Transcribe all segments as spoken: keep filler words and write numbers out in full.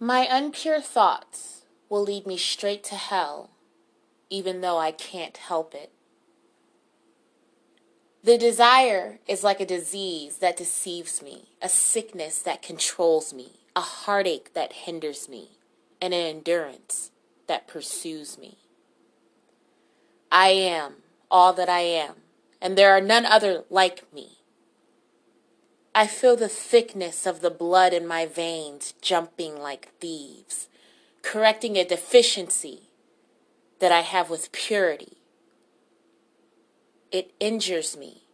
My unpure thoughts will lead me straight to hell, even though I can't help it. The desire is like a disease that deceives me, a sickness that controls me, a heartache that hinders me, and an endurance that pursues me. I am all that I am, and there are none other like me. I feel the thickness of the blood in my veins jumping like thieves, correcting a deficiency that I have with purity. It injures me.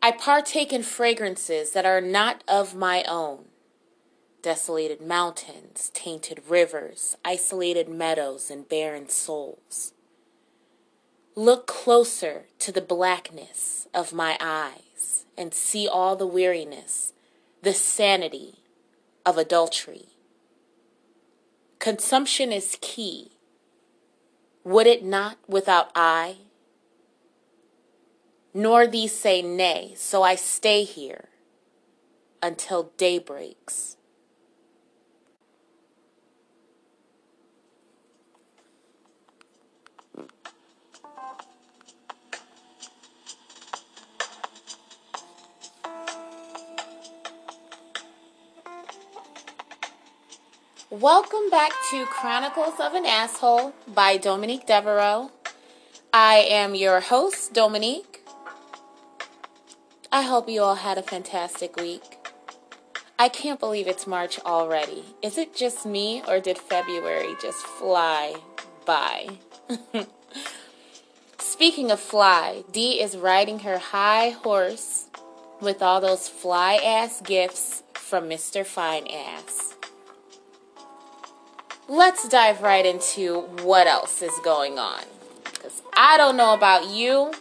I partake in fragrances that are not of my own. Desolated mountains, tainted rivers, isolated meadows, and barren souls. Look closer to the blackness of my eyes and see all the weariness, the sanity of adultery. Consumption is key. Would it not without I? Nor these say nay, so I stay here until day breaks. Welcome back to Chronicles of an Asshole by Dominique Devereaux. I am your host, Dominique. I hope you all had a fantastic week. I can't believe it's March already. Is it just me, or did February just fly by? Speaking of fly, Dee is riding her high horse with all those fly-ass gifts from Mister Fine-Ass. Let's dive right into what else is going on, because I don't know about you,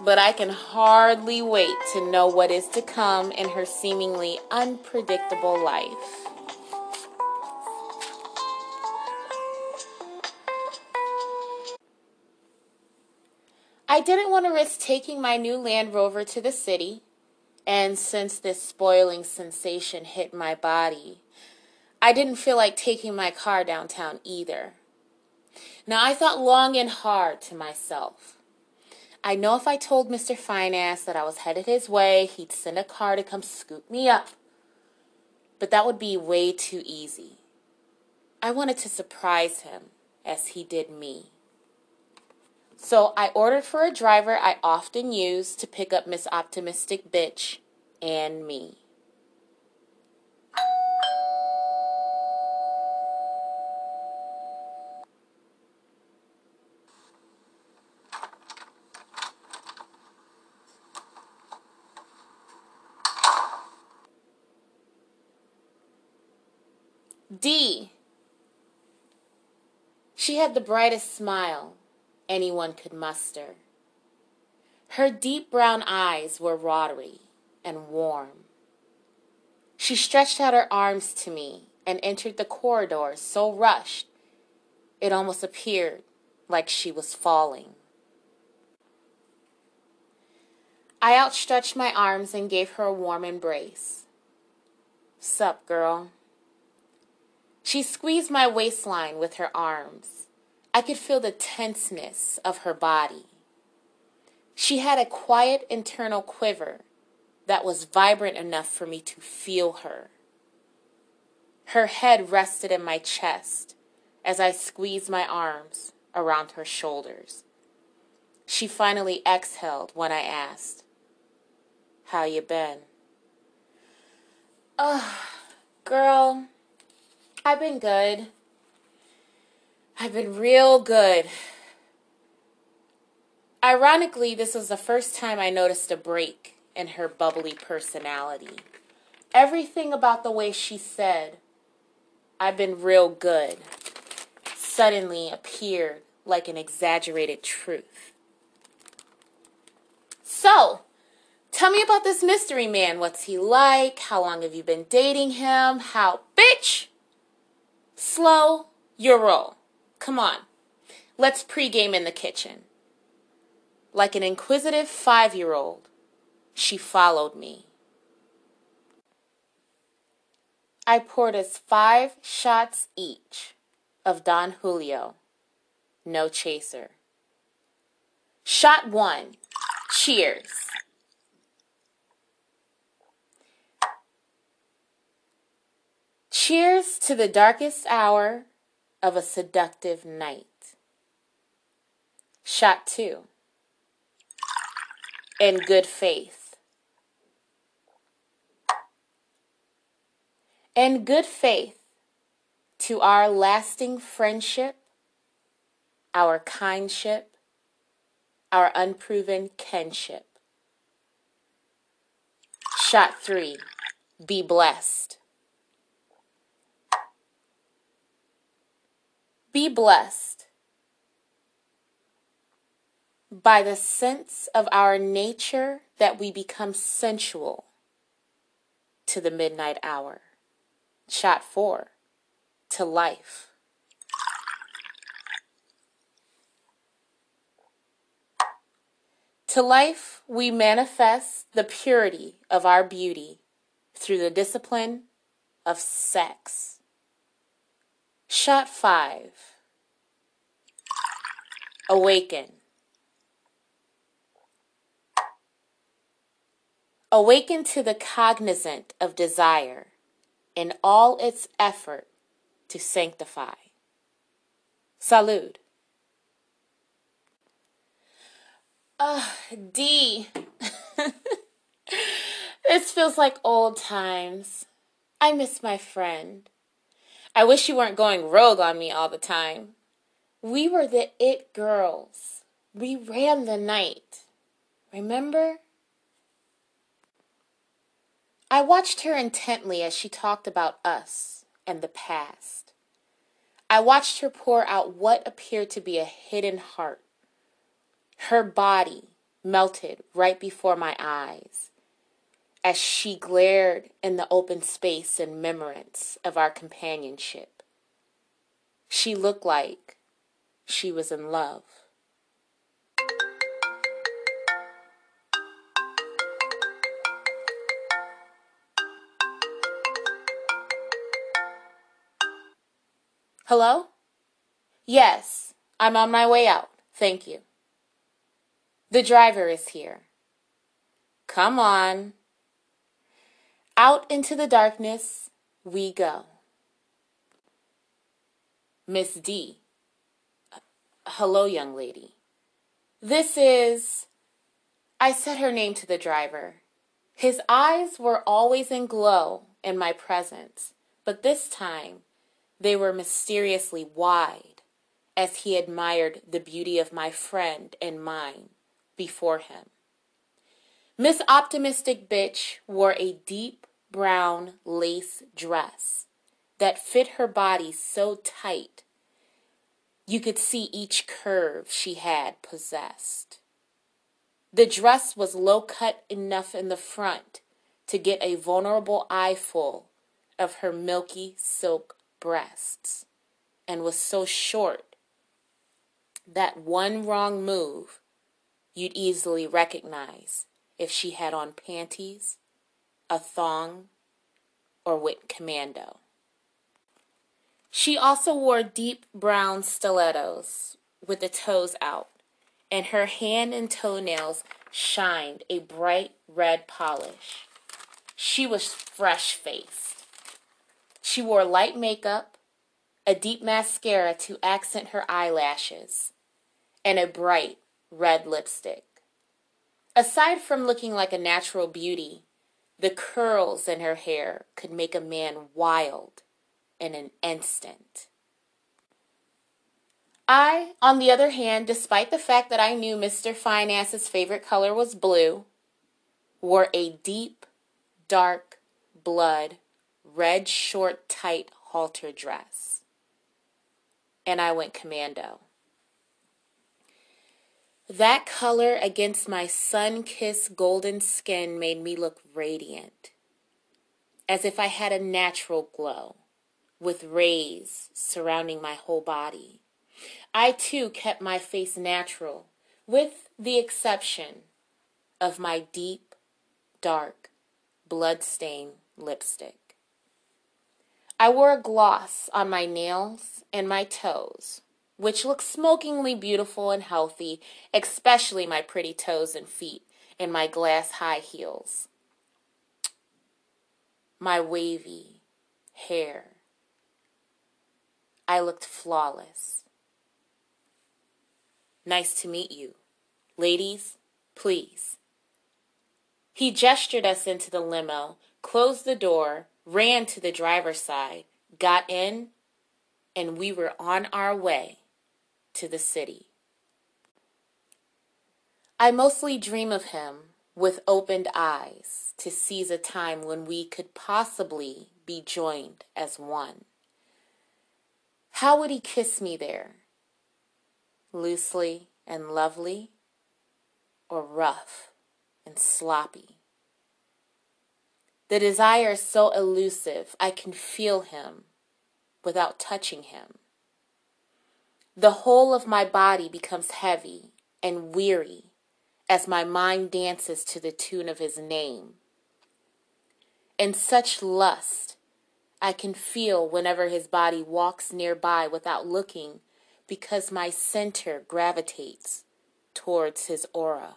but I can hardly wait to know what is to come in her seemingly unpredictable life. I didn't want to risk taking my new Land Rover to the city, and since this spoiling sensation hit my body, I didn't feel like taking my car downtown either. Now, I thought long and hard to myself. I know if I told Mister Fine-Ass that I was headed his way, he'd send a car to come scoop me up. But that would be way too easy. I wanted to surprise him as he did me. So I ordered for a driver I often use to pick up Miss Optimistic Bitch and me. Dee. She had the brightest smile anyone could muster. Her deep brown eyes were watery and warm. She stretched out her arms to me and entered the corridor so rushed it almost appeared like she was falling. I outstretched my arms and gave her a warm embrace. Sup, girl? She squeezed my waistline with her arms. I could feel the tenseness of her body. She had a quiet internal quiver that was vibrant enough for me to feel her. Her head rested in my chest as I squeezed my arms around her shoulders. She finally exhaled when I asked, "How you been?" "Oh, girl, I've been good. I've been real good." Ironically, this was the first time I noticed a break in her bubbly personality. Everything about the way she said, "I've been real good," suddenly appeared like an exaggerated truth. "So, tell me about this mystery man. What's he like? How long have you been dating him? How..." "Bitch! Slow your roll. Come on. Let's pregame in the kitchen." Like an inquisitive five-year-old, she followed me. I poured us five shots each of Don Julio, no chaser. Shot one, cheers. Cheers to the darkest hour of a seductive night. Shot two, in good faith. In good faith to our lasting friendship, our kindship, our unproven kinship. Shot three, be blessed. Be blessed by the sense of our nature that we become sensual to the midnight hour. Shot four, to life. To life, we manifest the purity of our beauty through the discipline of sex. Shot five, awaken. Awaken to the cognizant of desire in all its effort to sanctify. Salud. Uh, D. This feels like old times. I miss my friend. I wish you weren't going rogue on me all the time. We were the it girls. We ran the night. Remember? I watched her intently as she talked about us and the past. I watched her pour out what appeared to be a hidden heart. Her body melted right before my eyes as she glared in the open space in remembrance of our companionship. She looked like she was in love. Hello? Yes, I'm on my way out. Thank you. The driver is here. Come on. Out into the darkness we go. Miss D. Hello, young lady. This is... I said her name to the driver. His eyes were always in glow in my presence, but this time they were mysteriously wide as he admired the beauty of my friend and mine before him. Miss Optimistic Bitch wore a deep brown lace dress that fit her body so tight you could see each curve she had possessed. The dress was low-cut enough in the front to get a vulnerable eyeful of her milky silk breasts and was so short that one wrong move you'd easily recognize if she had on panties, a thong, or went commando. She also wore deep brown stilettos with the toes out, and her hand and toenails shined a bright red polish. She was fresh-faced. She wore light makeup, a deep mascara to accent her eyelashes, and a bright red lipstick. Aside from looking like a natural beauty, the curls in her hair could make a man wild in an instant. I, on the other hand, despite the fact that I knew Mister Finance's favorite color was blue, wore a deep, dark, blood, red, short, tight halter dress. And I went commando. That color against my sun-kissed golden skin made me look radiant, as if I had a natural glow, with rays surrounding my whole body. I, too, kept my face natural, with the exception of my deep, dark, blood-stained lipstick. I wore a gloss on my nails and my toes, which looked smokingly beautiful and healthy, especially my pretty toes and feet and my glass high heels. My wavy hair. I looked flawless. Nice to meet you. Ladies, please. He gestured us into the limo, closed the door, ran to the driver's side, got in, and we were on our way to the city. I mostly dream of him with opened eyes to seize a time when we could possibly be joined as one. How would he kiss me there? Loosely and lovely, or rough and sloppy? The desire is so elusive, I can feel him without touching him. The whole of my body becomes heavy and weary as my mind dances to the tune of his name. In such lust, I can feel whenever his body walks nearby without looking, because my center gravitates towards his aura.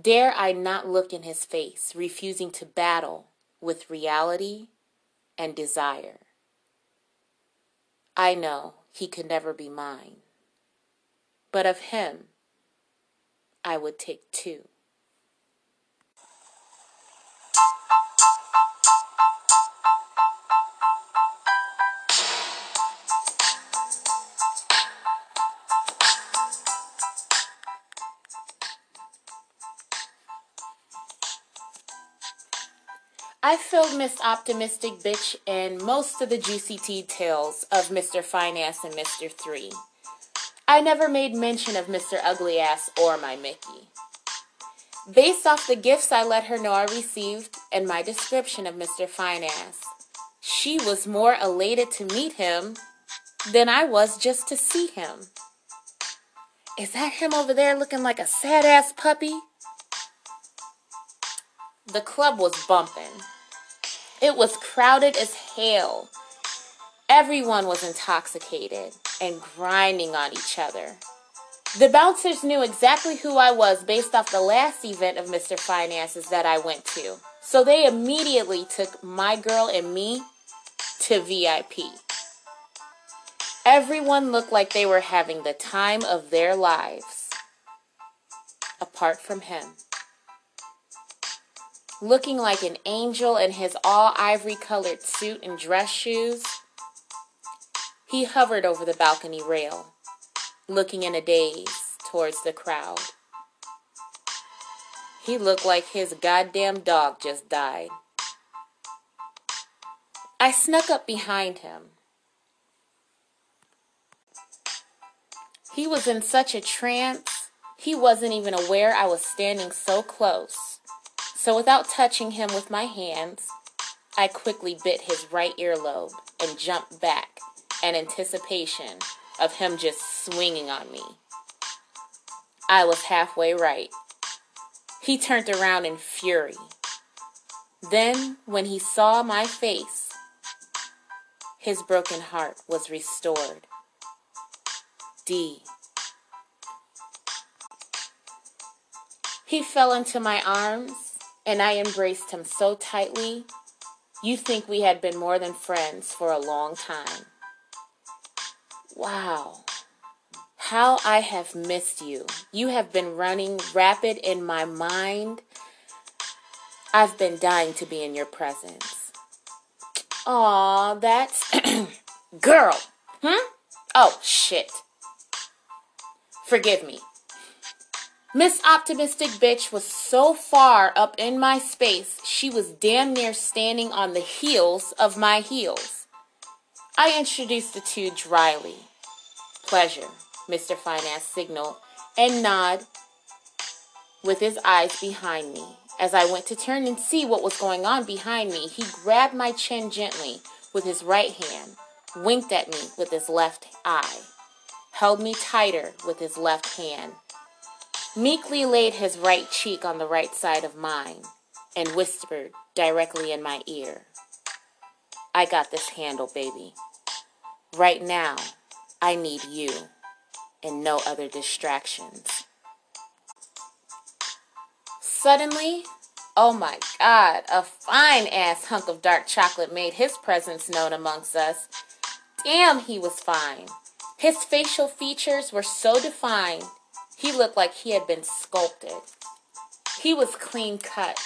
Dare I not look in his face, refusing to battle with reality and desire? I know he could never be mine, but of him, I would take two. I filled Miss Optimistic Bitch in most of the juicy details of Mister Finance and Mister Three. I never made mention of Mister Ugly Ass or my Mickey. Based off the gifts I let her know I received and my description of Mister Fine Ass, she was more elated to meet him than I was just to see him. Is that him over there looking like a sad ass puppy? The club was bumping. It was crowded as hell. Everyone was intoxicated and grinding on each other. The bouncers knew exactly who I was based off the last event of Mister Finance's that I went to. So they immediately took my girl and me to V I P. Everyone looked like they were having the time of their lives, apart from him. Looking like an angel in his all ivory-colored suit and dress shoes, he hovered over the balcony rail, looking in a daze towards the crowd. He looked like his goddamn dog just died. I snuck up behind him. He was in such a trance, he wasn't even aware I was standing so close. So without touching him with my hands, I quickly bit his right earlobe and jumped back in anticipation of him just swinging on me. I was halfway right. He turned around in fury. Then, when he saw my face, his broken heart was restored. D. He fell into my arms, and I embraced him so tightly, you think we had been more than friends for a long time. Wow, how I have missed you. You have been running rapid in my mind. I've been dying to be in your presence. Aw, that's... Girl! Hmm? Oh, shit. Forgive me. Miss Optimistic Bitch was so far up in my space, she was damn near standing on the heels of my heels. I introduced the two dryly. Pleasure, Mister Finance signaled, and nod with his eyes behind me. As I went to turn and see what was going on behind me, he grabbed my chin gently with his right hand, winked at me with his left eye, held me tighter with his left hand, meekly laid his right cheek on the right side of mine, and whispered directly in my ear, I got this handle, baby. Right now, I need you and no other distractions. Suddenly, oh my God, a fine-ass hunk of dark chocolate made his presence known amongst us. Damn, he was fine. His facial features were so defined, he looked like he had been sculpted. He was clean-cut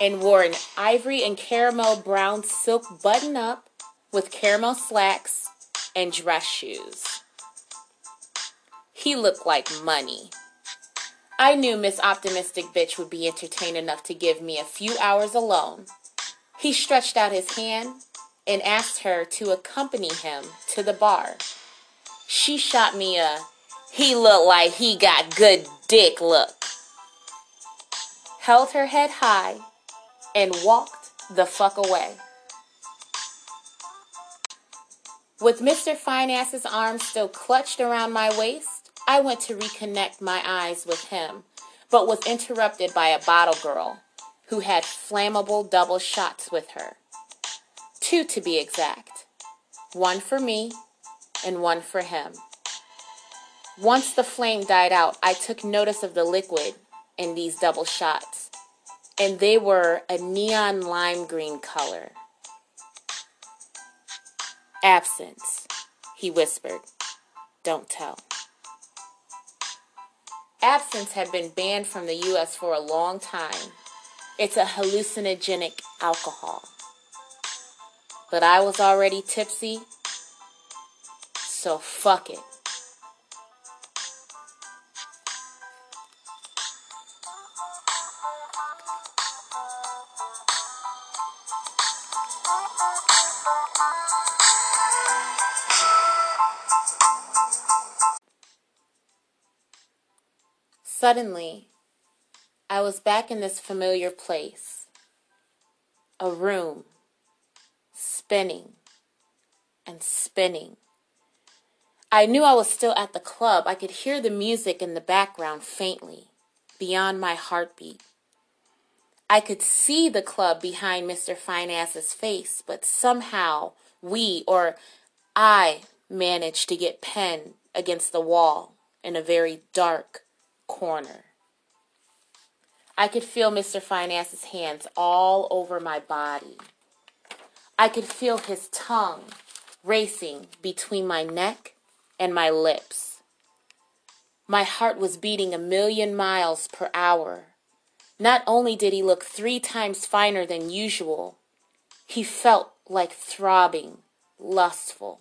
and wore an ivory and caramel brown silk button-up with caramel slacks and dress shoes. He looked like money. I knew Miss Optimistic Bitch would be entertained enough to give me a few hours alone. He stretched out his hand and asked her to accompany him to the bar. She shot me a, he looked like he got good dick look, held her head high, and walked the fuck away. With Mister Finance's arm still clutched around my waist, I went to reconnect my eyes with him, but was interrupted by a bottle girl who had flammable double shots with her. Two to be exact. One for me and one for him. Once the flame died out, I took notice of the liquid in these double shots, and they were a neon lime green color. Absence, he whispered. Don't tell. Absence had been banned from the U S for a long time. It's a hallucinogenic alcohol. But I was already tipsy, so fuck it. Suddenly, I was back in this familiar place, a room, spinning and spinning. I knew I was still at the club. I could hear the music in the background faintly, beyond my heartbeat. I could see the club behind Mister Finance's face, but somehow we, or I, managed to get pinned against the wall in a very dark corner. I could feel Mister Finance's hands all over my body. I could feel his tongue racing between my neck and my lips. My heart was beating a million miles per hour. Not only did he look three times finer than usual, he felt like throbbing, lustful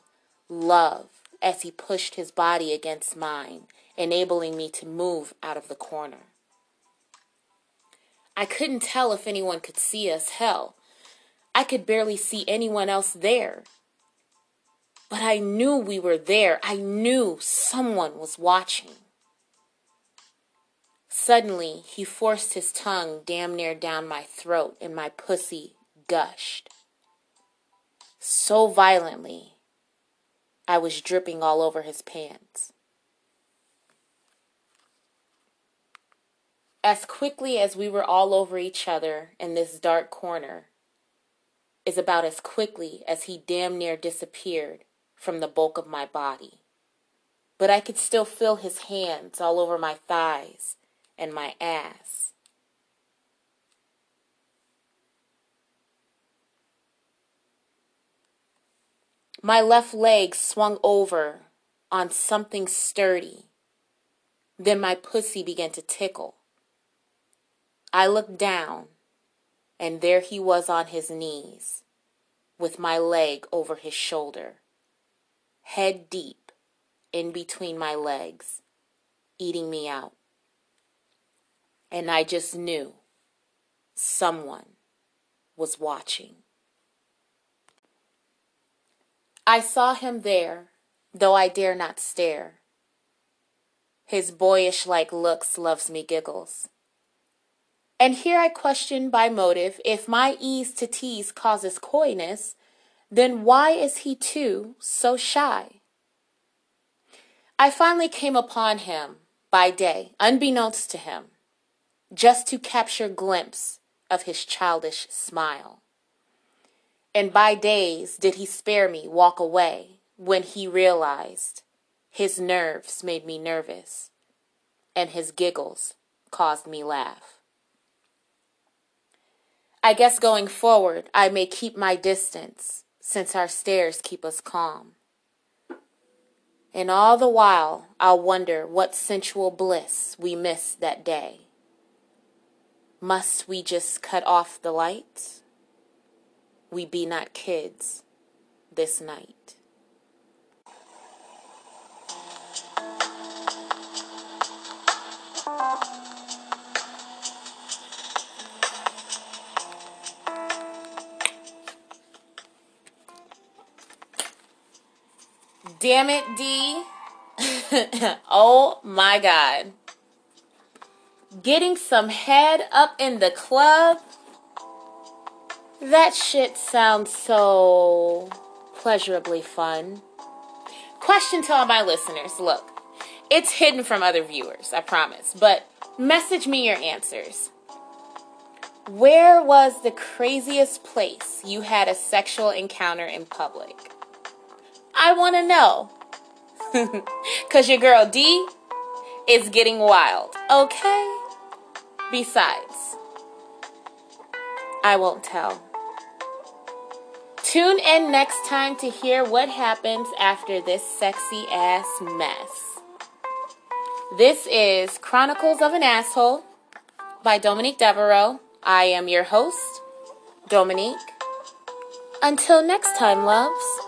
love as he pushed his body against mine, enabling me to move out of the corner. I couldn't tell if anyone could see us. Hell, I could barely see anyone else there. But I knew we were there. I knew someone was watching. Suddenly, he forced his tongue damn near down my throat, and my pussy gushed. So violently, I was dripping all over his pants. As quickly as we were all over each other in this dark corner is about as quickly as he damn near disappeared from the bulk of my body. But I could still feel his hands all over my thighs and my ass. My left leg swung over on something sturdy. Then my pussy began to tickle. I looked down, and there he was on his knees, with my leg over his shoulder, head deep in between my legs, eating me out. And I just knew someone was watching. I saw him there, though I dare not stare. His boyish-like looks loves me giggles. And here I question by motive, if my ease to tease causes coyness, then why is he too so shy? I finally came upon him by day, unbeknownst to him, just to capture a glimpse of his childish smile. And by days did he spare me walk away when he realized his nerves made me nervous and his giggles caused me laugh. I guess going forward, I may keep my distance since our stares keep us calm. And all the while, I'll wonder what sensual bliss we missed that day. Must we just cut off the light? We be not kids this night. Damn it, D. Oh my God. Getting some head up in the club? That shit sounds so pleasurably fun. Question to all my listeners. Look, it's hidden from other viewers, I promise. But message me your answers. Where was the craziest place you had a sexual encounter in public? I want to know. Because your girl D is getting wild, okay? Besides, I won't tell. Tune in next time to hear what happens after this sexy ass mess. This is Chronicles of an Asshole by Dominique Devereaux. I am your host, Dominique. Until next time, loves.